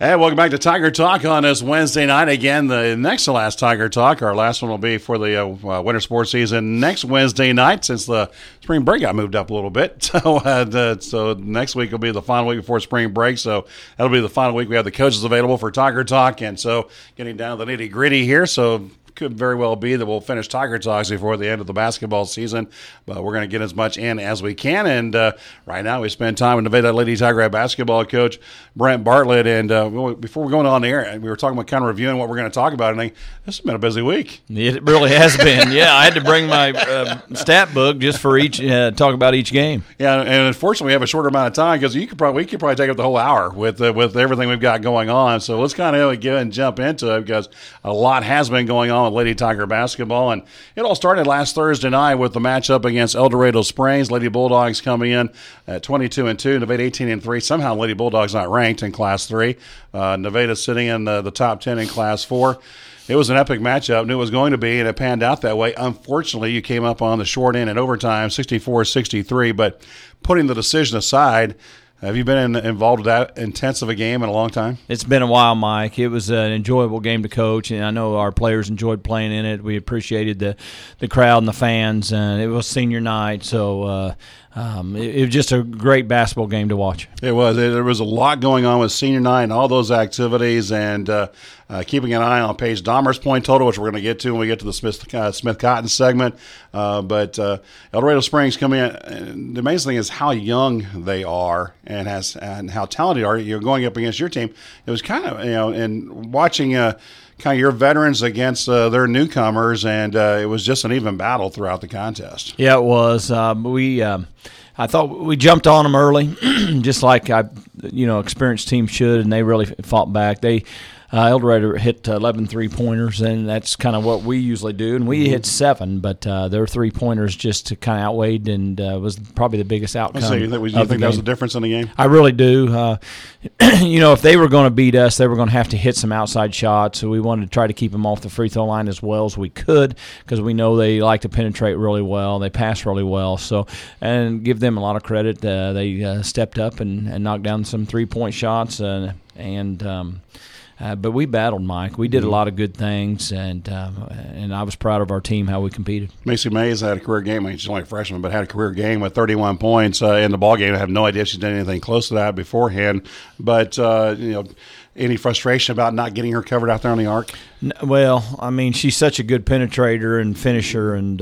Hey, welcome back to Tiger Talk on this Wednesday night. Again, the next to last Tiger Talk, our last one will be for the winter sports season next Wednesday night, since the spring break got moved up a little bit. So next week will be the final week before spring break. So that'll be the final week we have the coaches available for Tiger Talk. And so getting down to the nitty gritty here. So could very well be that we'll finish Tiger Talks before the end of the basketball season, but we're going to get as much in as we can. And right now we spend time with Nevada Lady Tiger Eye basketball coach Brent Bartlett. And before we go on the air, we were talking about kind of reviewing what we're going to talk about. And I think this has been a busy week. It really has been. Yeah, I had to bring my stat book just for each talk about each game. Yeah, and unfortunately we have a shorter amount of time because we could probably take up the whole hour with everything we've got going on. So let's kind of get and jump into it because a lot has been going on with Lady Tiger basketball, and it all started last Thursday night with the matchup against El Dorado Springs. Lady Bulldogs coming in at 22-2, Nevada 18-3. Somehow Lady Bulldogs not ranked in Class 3. Nevada sitting in the top 10 in Class 4. It was an epic matchup. Knew it was going to be, and it panned out that way. Unfortunately, you came up on the short end in overtime, 64-63, but putting the decision aside, have you been involved with that intense of a game in a long time? It's been a while, Mike. It was an enjoyable game to coach, and I know our players enjoyed playing in it. We appreciated the crowd and the fans, and it was senior night, so it was just a great basketball game to watch. It was. There was a lot going on with senior night and all those activities, and keeping an eye on Paige Dahmer's point total, which we're going to get to when we get to the Smith Cotton segment. But El Dorado Springs come in. And the amazing thing is how young they are and how talented they are. You're going up against your team. It was kind of, and watching kind of your veterans against their newcomers, and it was just an even battle throughout the contest. Yeah, it was. I thought we jumped on them early, just like experienced teams should, and they really fought back. El Dorado hit 11 three-pointers, and that's kind of what we usually do. And we hit 7, but their three-pointers just kind of outweighed and was probably the biggest outcome. So you think that was the difference in the game? I really do. If they were going to beat us, they were going to have to hit some outside shots. So we wanted to try to keep them off the free-throw line as well as we could because we know they like to penetrate really well. They pass really well. So, and give them a lot of credit. They stepped up and knocked down some three-point shots. But we battled, Mike. We did a lot of good things, and I was proud of our team, how we competed. Macy Mays had a career game. She's only a freshman, but had a career game with 31 points in the ballgame. I have no idea if she did anything close to that beforehand. But, any frustration about not getting her covered out there on the arc? Well, I mean, she's such a good penetrator and finisher, and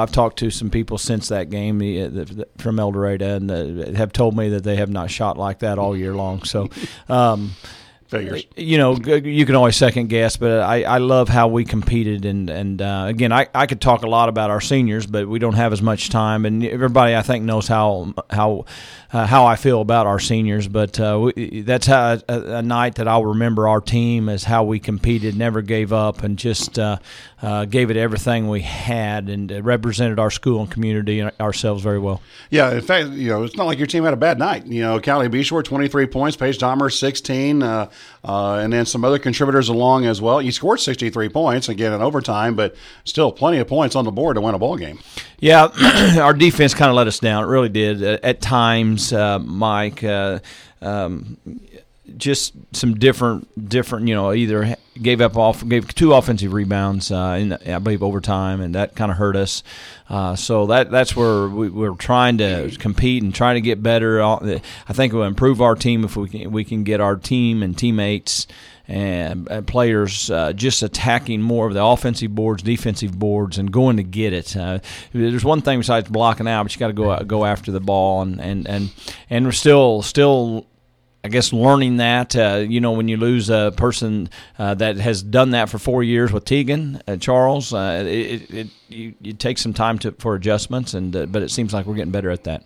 I've talked to some people since that game from El Dorado and have told me that they have not shot like that all year long. So, figures. You can always second guess, but I love how we competed. And again, I could talk a lot about our seniors, but we don't have as much time. And everybody, I think, knows how I feel about our seniors. But that's how a night that I'll remember our team is how we competed, never gave up, and just gave it everything we had and represented our school and community and ourselves very well. Yeah, in fact, it's not like your team had a bad night. Callie Bishore, 23 points, Paige Dahmer, 16, and then some other contributors along as well. You scored 63 points, again, in overtime, but still plenty of points on the board to win a ball game. Yeah, our defense kind of let us down. It really did. At times, Mike, just some different, either gave two offensive rebounds in, I believe, overtime, and that kind of hurt us. So that's where we're trying to compete and trying to get better. I think we'll improve our team if we can get our team and teammates and players just attacking more of the offensive boards, defensive boards, and going to get it. There's one thing besides blocking out, but you got to go after the ball, and we're still. I guess learning that, when you lose a person that has done that for 4 years with Tegan Charles, you take some time for adjustments, but it seems like we're getting better at that.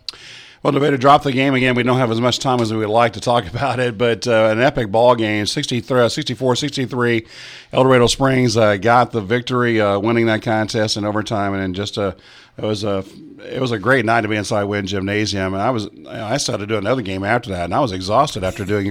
Well, Nevada dropped the game again. We don't have as much time as we would like to talk about it, but an epic ball game, 64-63. El Dorado Springs got the victory, winning that contest in overtime, and then just It was a great night to be inside Wynn Gymnasium, and I started doing another game after that, and I was exhausted after doing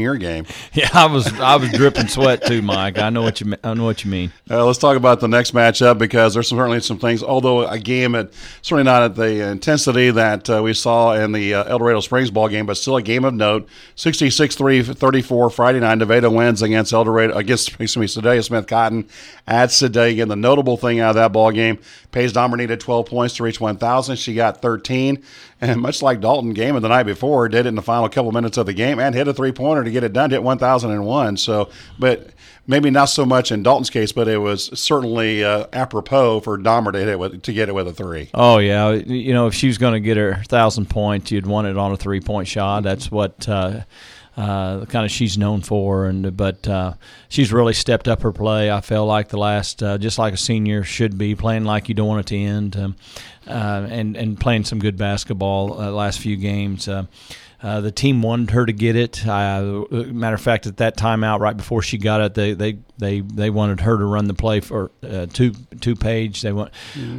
your game. Yeah, I was dripping sweat too, Mike. I know what you mean. Let's talk about the next matchup, because there's certainly some things. Although a game at certainly not at the intensity that we saw in the El Dorado Springs ball game, but still a game of note. 66-34 Friday night. Nevada wins against Sedalia Smith Cotton at Sedalia. The notable thing out of that ball game, Paige Dahmer needed 12 points to reach 1,000. She got 13. And much like Dalton Gaiman the night before, did it in the final couple minutes of the game and hit a three-pointer to get it done, hit 1,001. So, but maybe not so much in Dalton's case, but it was certainly apropos for Dahmer to get it with a three. Oh, yeah. You know, if she was going to get her 1,000 points, you'd want it on a three-point shot. That's what kind of she's known for, but she's really stepped up her play. I feel like the last, just like a senior should be, playing like you don't want it to end, and playing some good basketball last few games. The team wanted her to get it. Matter of fact, at that timeout right before she got it, they wanted her to run the play for two Page. They want,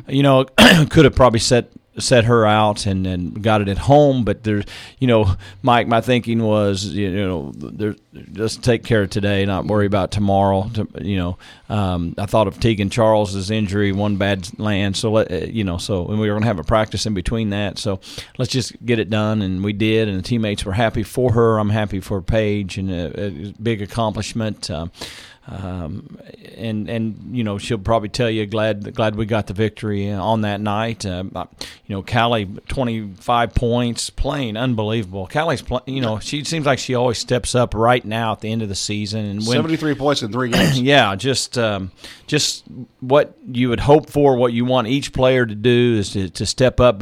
you know, could have probably set her out and got it at home, but there's, you know, Mike, my thinking was, you know, just take care of today, not worry about tomorrow. I thought of Tegan Charles' injury, one bad land, and we were going to have a practice in between that, so let's just get it done, and we did, and the teammates were happy for her. I'm happy for Paige, and a big accomplishment. And you know, she'll probably tell you glad we got the victory on that night. Callie, 25 points, playing unbelievable. Callie's she seems like she always steps up right now at the end of the season. And 73 points in 3 games. Yeah, just what you would hope for, what you want each player to do is to step up.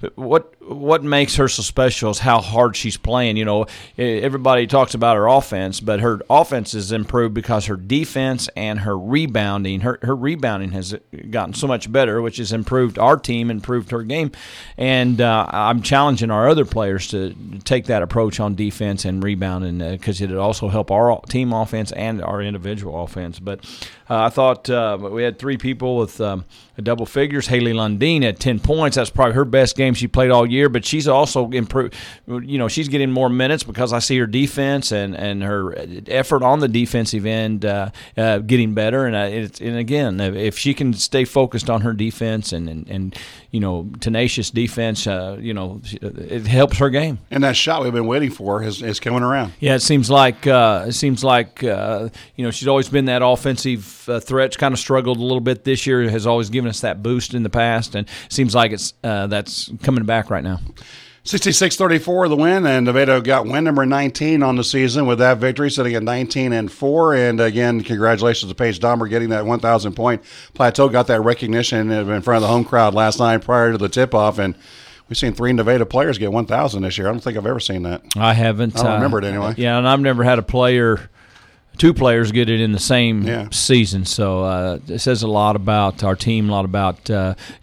But what makes her so special is how hard she's playing. You know, everybody talks about her offense, but her offense has improved because her defense and her rebounding. Her rebounding has gotten so much better, which has improved our team, improved her game. And I'm challenging our other players to take that approach on defense and rebounding, because it'd also help our team offense and our individual offense. But I thought we had 3 people with double figures. Haley Lundeen at 10 points. That's probably her best game she played all year, but she's also improved. You know, she's getting more minutes because I see her defense and her effort on the defensive end getting better. And again, if she can stay focused on her defense and you know, tenacious defense, it helps her game. And that shot we've been waiting for is coming around. Yeah, it seems like you know, she's always been that offensive threat. Kind of struggled a little bit this year. Has always given us that boost in the past, and seems like it's that's coming back right now. 66-34 the win, and Nevada got win number 19 on the season with that victory, sitting at 19-4. And again, congratulations to Paige Dahmer getting that 1,000-point plateau. Got that recognition in front of the home crowd last night prior to the tip-off, and we've seen 3 Nevada players get 1,000 this year. I don't think I've ever seen that. I haven't. I don't remember it anyway. Yeah, and I've never had two players get it in the same season, so it says a lot about our team, a lot about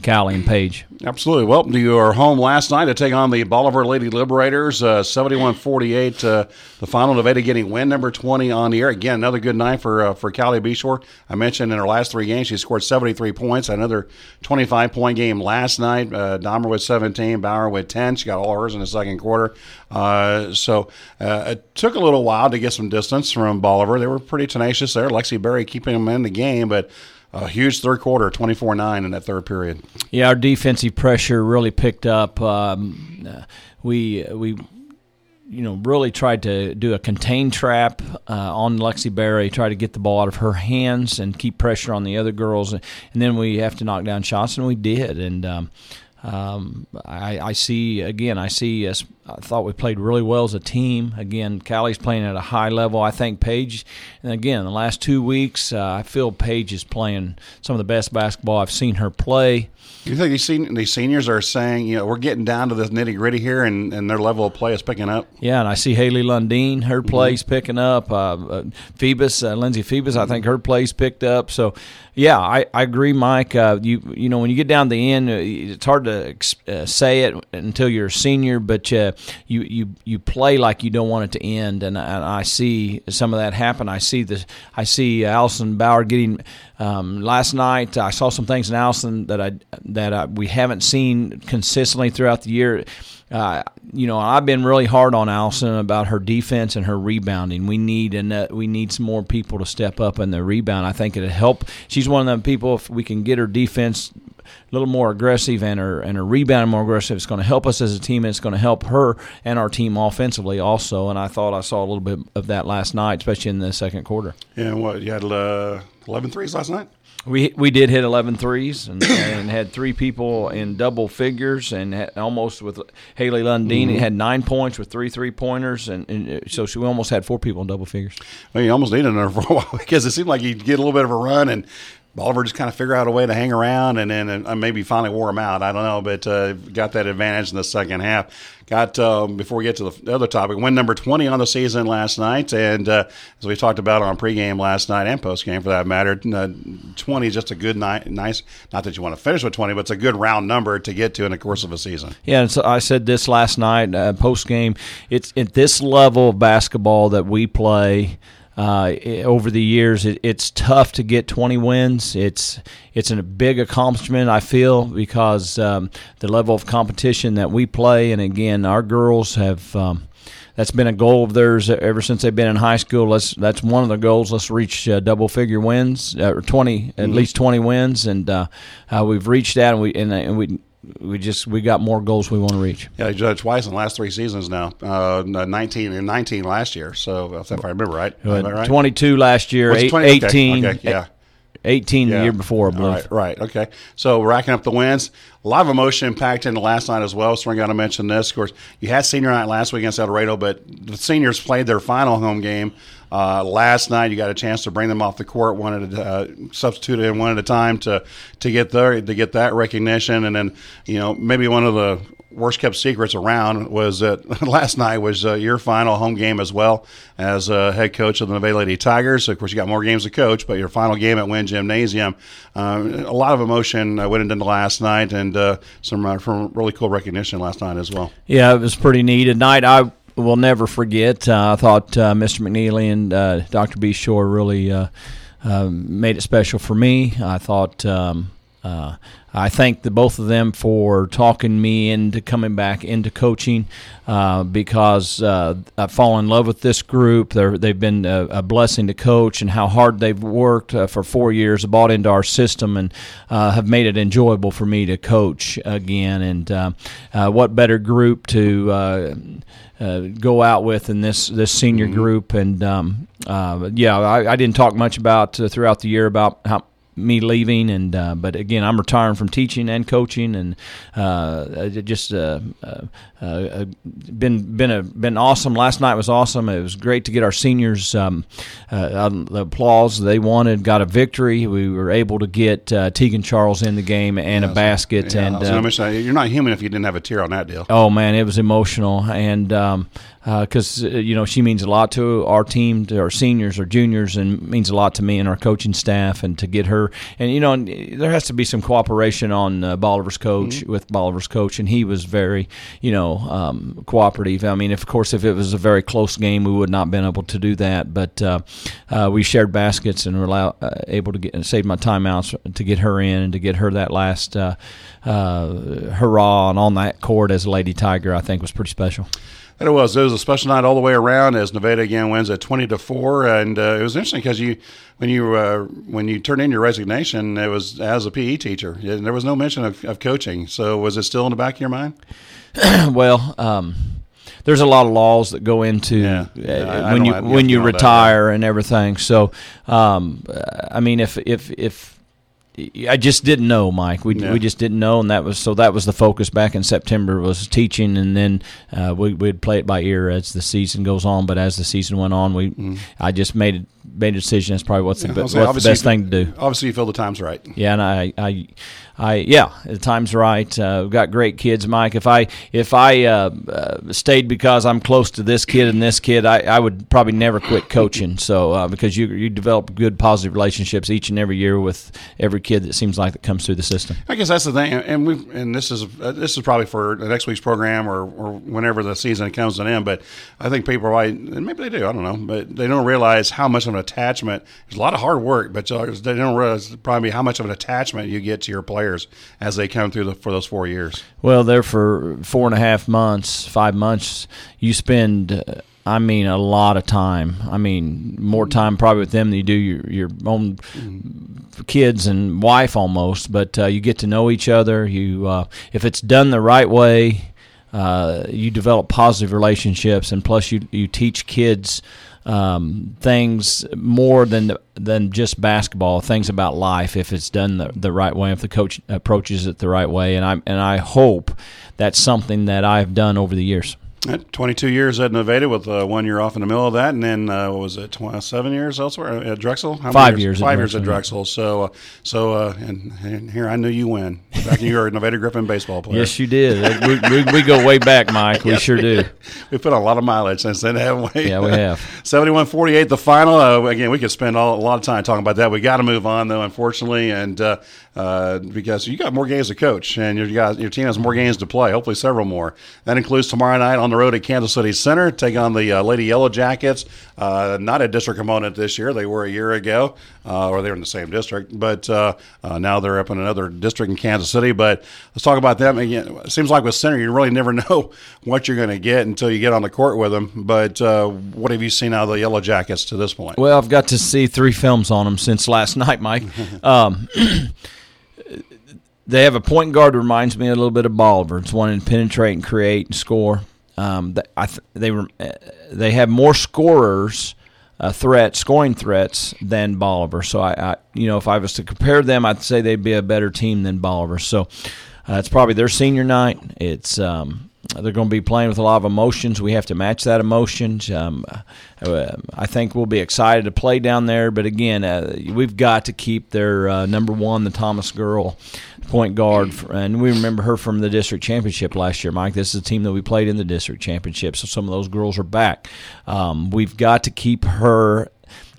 Callie and Paige. Absolutely. Well, you were home last night to take on the Bolivar Lady Liberators, 71-48. The final, Nevada getting win number 20 on the air. Again, another good night for Callie Bishore. I mentioned in her last 3 games she scored 73 points, another 25-point game last night. Dahmer with 17, Bauer with 10. She got all hers in the second quarter. So it took a little while to get some distance from Bolivar. They were pretty tenacious there. Lexi Berry keeping them in the game, but a huge third quarter, 24-9 in that third period. Yeah, our defensive pressure really picked up. We you know, really tried to do a contained trap on Lexi Berry, try to get the ball out of her hands and keep pressure on the other girls. And then we have to knock down shots, and we did. And I thought we played really well as a team. Again, Callie's playing at a high level. I think Paige, and again, the last 2 weeks, I feel Paige is playing some of the best basketball I've seen her play. You think these seniors are saying, you know, we're getting down to this nitty-gritty here, and their level of play is picking up? Yeah, and I see Haley Lundeen, her play's picking up. Phoebus, Lindsay Phoebus, I think her play's picked up. So, yeah, I agree, Mike. You know, when you get down to the end, it's hard to to say it until you're a senior, but you play like you don't want it to end, and I see some of that happen. I see Allison Bauer getting last night. I saw some things in Allison that we haven't seen consistently throughout the year. I've been really hard on Allison about her defense and her rebounding. We need some more people to step up in the rebound. I think it'll help. She's one of the people, if we can get her defense a little more aggressive and her rebounding more aggressive, it's going to help us as a team, and it's going to help her and our team offensively also. And I thought I saw a little bit of that last night, especially in the second quarter. Yeah, what, you had 11 threes last night? We did hit 11 threes and had three people in double figures, and almost with Haley Lundeen, mm-hmm. had 9 points with 3 3-pointers, and so she almost had four people in double figures. Well, you almost needed her for a while because it seemed like you'd get a little bit of a run, and Bolivar just kind of figured out a way to hang around, and then maybe finally wore him out. I don't know, but got that advantage in the second half. Before we get to the other topic, win number 20 on the season last night, and as we talked about on pregame last night and postgame for that matter, 20 is just a good nice. Not that you want to finish with 20, but it's a good round number to get to in the course of a season. Yeah, and so I said this last night postgame. It's at this level of basketball that we play. Over the years, it's tough to get 20 wins. It's a big accomplishment, I feel, because the level of competition that we play, and again, our girls have that's been a goal of theirs ever since they've been in high school. That's one of the goals. Let's reach double-figure wins, or 20, at least 20 wins, and we've reached that, and we got more goals we want to reach. Yeah, twice in the last three seasons now, 19 and 19 last year. So if I remember right, 22 last year, 18, okay. Yeah. 18 the year before, I believe. Right, okay. So racking up the wins. A lot of emotion impact in the last night as well, so we're going to mention this. Of course, you had senior night last week against El Dorado, but the seniors played their final home game last night. You got a chance to bring them off the court, substitute in one at a time to get that recognition. And then, maybe one of the worst kept secrets around was that last night was your final home game as well as head coach of the Nevada Lady Tigers. Of course, you got more games to coach, but your final game at Wynn Gymnasium. A lot of emotion went into last night, and some really cool recognition last night as well. Yeah, it was pretty neat. At night, I will never forget. I thought Mr. McNeely and Dr. B. Shore really made it special for me. I thought. I thank both of them for talking me into coming back into coaching because I've fallen in love with this group. They've been a blessing to coach, and how hard they've worked for 4 years, bought into our system, and have made it enjoyable for me to coach again. And what better group to go out with in this senior mm-hmm. group. And, I didn't talk much about throughout the year about how me leaving, and but again, I'm retiring from teaching and coaching, and been awesome. Last night was awesome. It was great to get our seniors the applause they wanted. Got a victory. We were able to get Tegan Charles in the game and a basket. Yeah, and you're not human if you didn't have a tear on that deal. Oh man, it was emotional, and because she means a lot to our team, to our seniors, our juniors, and means a lot to me and our coaching staff, and to get her. And, there has to be some cooperation on Bolivar's coach mm-hmm. with Bolivar's coach, and he was very, cooperative. I mean, if it was a very close game, we would not have been able to do that. But we shared baskets and were able to save my timeouts to get her in and to get her that last hurrah. And on that court as a Lady Tiger, I think was pretty special. And it was a special night all the way around as Nevada again wins at 20-4, and it was interesting because when you turned in your resignation, it was as a PE teacher, and there was no mention of coaching. So was it still in the back of your mind? Well, there's a lot of laws that go into when you retire and everything. So, if I just didn't know, Mike. We just didn't know, and that was the focus back in September, was teaching, and then we'd play it by ear as the season goes on. But as the season went on, I just made a decision. That's probably what's the best thing to do. Obviously, you feel the time's right. Yeah, and the time's right. We've got great kids, Mike. If I stayed because I'm close to this kid and this kid, I would probably never quit coaching. So because you develop good, positive relationships each and every year with every kid kid that seems like that comes through the system. I guess that's the thing, and this is probably for the next week's program or whenever the season comes to an end. But I think people are, and maybe they do, I don't know, but they don't realize how much of an attachment. There's a lot of hard work, but they don't realize probably how much of an attachment you get to your players as they come through for those 4 years. Well, there for 4.5 months, 5 months, you spend. A lot of time. More time probably with them than you do your own kids and wife almost. But you get to know each other. You, if it's done the right way, you develop positive relationships, and plus you teach kids things more than just basketball. Things about life, if it's done the right way, if the coach approaches it the right way, and I hope that's something that I've done over the years. At 22 years at Nevada with 1 year off in the middle of that, and then 7 years elsewhere at Drexel? 5 years. 5 years at Drexel. So here I knew you win. Back when you were a Nevada Griffin baseball player. Yes, you did. We go way back, Mike. We sure do. We put a lot of mileage since then, haven't we? Yeah, we have. 71-48, the final. Again, we could spend a lot of time talking about that. We got to move on, though, unfortunately, and because you got more games to coach, and your team has more games to play. Hopefully, several more. That includes tomorrow night on the road at Kansas City Center, take on the Lady Yellow Jackets. Not a district opponent this year. They were a year ago, or they were in the same district, but now they're up in another district in Kansas City. But let's talk about them again. It seems like with Center, you really never know what you're going to get until you get on the court with them. But what have you seen out of the Yellow Jackets to this point? Well, I've got to see 3 films on them since last night, Mike. They have a point guard that reminds me a little bit of Bolivar. It's one to penetrate and create and score. They have more scoring threats than Bolivar. So I if I was to compare them, I'd say they'd be a better team than Bolivar. So it's probably their senior night. It's they're going to be playing with a lot of emotions. We have to match that emotion. I think we'll be excited to play down there. But again, we've got to keep their number one, the Thomas girl, point guard, and we remember her from the district championship last year, Mike. This is a team that we played in the district championship, so some of those girls are back. We've got to keep her,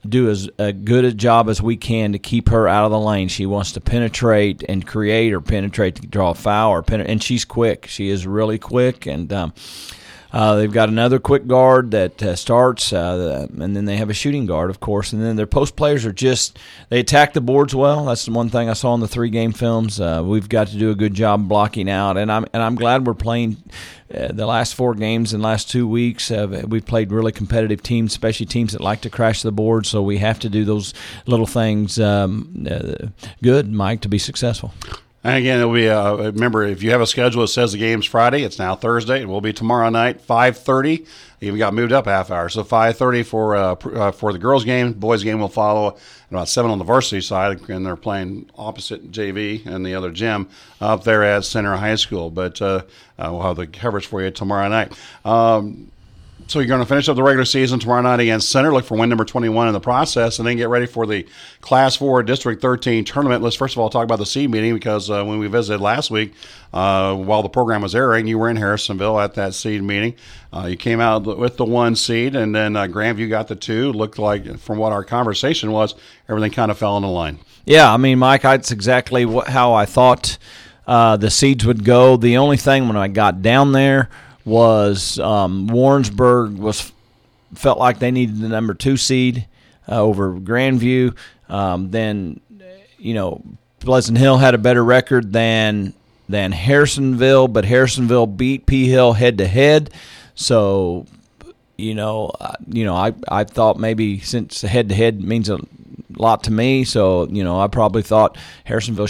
do as good a job as we can to keep her out of the lane. She wants to penetrate and create, or penetrate to draw a foul, and she's quick. She is really quick, and they've got another quick guard that starts, and then they have a shooting guard, of course. And then their post players are they attack the boards well. That's the one thing I saw in the 3-game films. We've got to do a good job blocking out, and I'm glad we're playing. The last 4 games in the last 2 weeks, we've played really competitive teams, especially teams that like to crash the board. So we have to do those little things good, Mike, to be successful. And again, it'll be remember, if you have a schedule that says the game's Friday, it's now Thursday. It will be tomorrow night, 5:30. Even got moved up a half hour, so 5:30 for the girls' game. Boys' game will follow at about 7 on the varsity side, and they're playing opposite JV and the other gym up there at Center High School. But we'll have the coverage for you tomorrow night. So you're going to finish up the regular season tomorrow night against Center. Look for win number 21 in the process, and then get ready for the Class 4 District 13 tournament. Let's first of all talk about the seed meeting, because when we visited last week, while the program was airing, you were in Harrisonville at that seed meeting. You came out with the 1 seed, and then Grandview got the 2. Looked like, from what our conversation was, everything kind of fell in the line. Yeah, Mike, that's exactly how I thought the seeds would go. The only thing when I got down there was Warrensburg felt like they needed the number 2 seed over Grandview. Then, Pleasant Hill had a better record than Harrisonville, but Harrisonville beat P Hill head to head. So, I thought maybe, since head to head means a lot to me, so I probably thought Harrisonville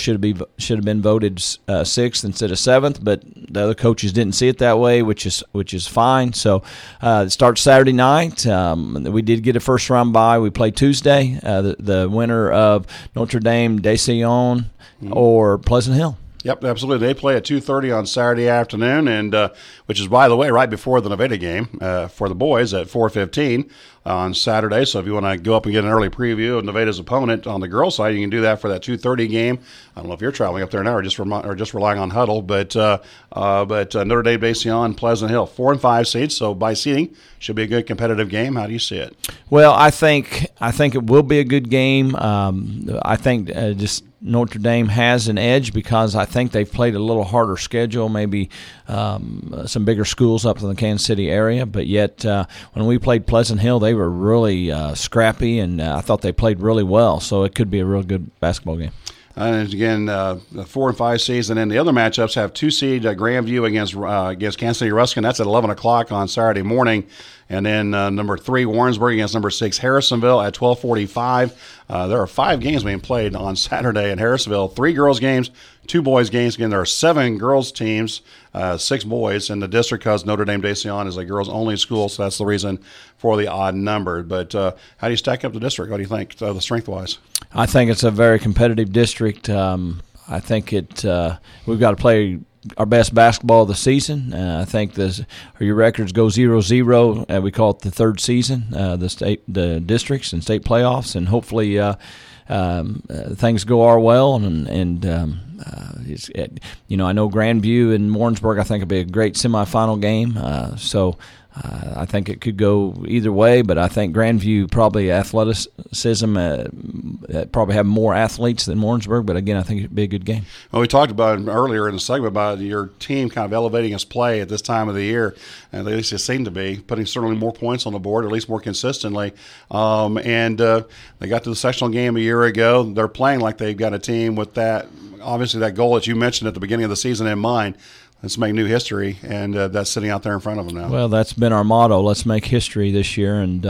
should have been voted 6th instead of 7th, but the other coaches didn't see it that way, which is fine. So it starts Saturday night. We did get a first round bye. We play Tuesday, the winner of Notre Dame-de-Sion or Pleasant Hill. Yep, absolutely. They play at 2:30 on Saturday afternoon, and which is, by the way, right before the Nevada game for the boys at 4:15 on Saturday. So if you want to go up and get an early preview of Nevada's opponent on the girls' side, you can do that for that 2:30 game. I don't know if you're traveling up there now, or just relying on huddle, but Notre Dame-de-Sion, Pleasant Hill, 4 and 5 seeds. So by seeding, should be a good competitive game. How do you see it? Well, I think it will be a good game. I think just Notre Dame has an edge because I think they've played a little harder schedule, maybe some bigger schools up in the Kansas City area. But yet when we played Pleasant Hill, they were really scrappy, and I thought they played really well. So it could be a real good basketball game. And again, the 4 and 5 seeds, and then the other matchups have 2 seed Grandview against Kansas City Ruskin. That's at 11 o'clock on Saturday morning, and then number 3 Warrensburg against number 6 Harrisonville at 12:45. There are 5 games being played on Saturday in Harrisonville: 3 girls games, 2 boys games. Again, there are 7 girls teams, 6 boys in the district because Notre Dame-de-Sion is a girls only school, so that's the reason for the odd number. But how do you stack up the district? What do you think, the strength wise? I think it's a very competitive district. I think it we've got to play our best basketball of the season. I think your records go 0-0. We call it the third season, the districts and state playoffs, and hopefully things go our well. And I know Grandview and Warrensburg, I think, will be a great semifinal game. I think it could go either way, but I think Grandview probably athleticism probably have more athletes than Warrensburg. But again, I think it'd be a good game. Well, we talked about earlier in the segment about your team kind of elevating its play at this time of the year, and at least it seemed to be putting certainly more points on the board, at least more consistently. They got to the sectional game a year ago. They're playing like they've got a team with that, obviously that goal that you mentioned at the beginning of the season in mind. Let's make new history, and that's sitting out there in front of them now. Well, that's been our motto. Let's make history this year, and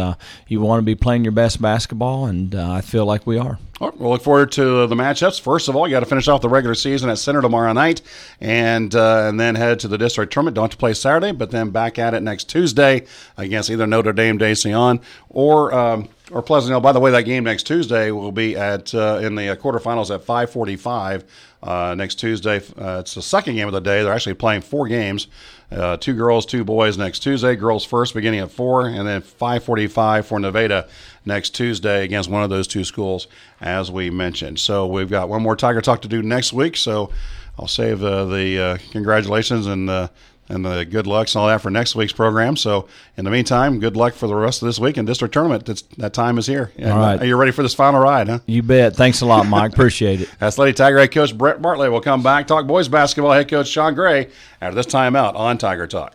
you want to be playing your best basketball, and I feel like we are. All right, we'll look forward to the matchups. First of all, you got to finish off the regular season at Center tomorrow night, and then head to the district tournament. Don't have to play Saturday, but then back at it next Tuesday against either Notre Dame-de-Sion or Pleasant Hill. By the way, that game next Tuesday will be at in the quarterfinals at 5:45. Next Tuesday, it's the second game of the day. They're actually playing 4 games, 2 girls, 2 boys next Tuesday. Girls first beginning at 4, and then 5:45 for Nevada next Tuesday against one of those 2 schools, as we mentioned. So we've got one more Tiger Talk to do next week, so I'll save the congratulations and the good lucks and all that for next week's program. So in the meantime, good luck for the rest of this week in district tournament. That time is here. And all right. You're ready for this final ride, huh? You bet. Thanks a lot, Mike. Appreciate it. Lady Tiger head coach Brent Bartlett will come back, talk boys basketball head coach Sean Gray after this time out on Tiger Talk.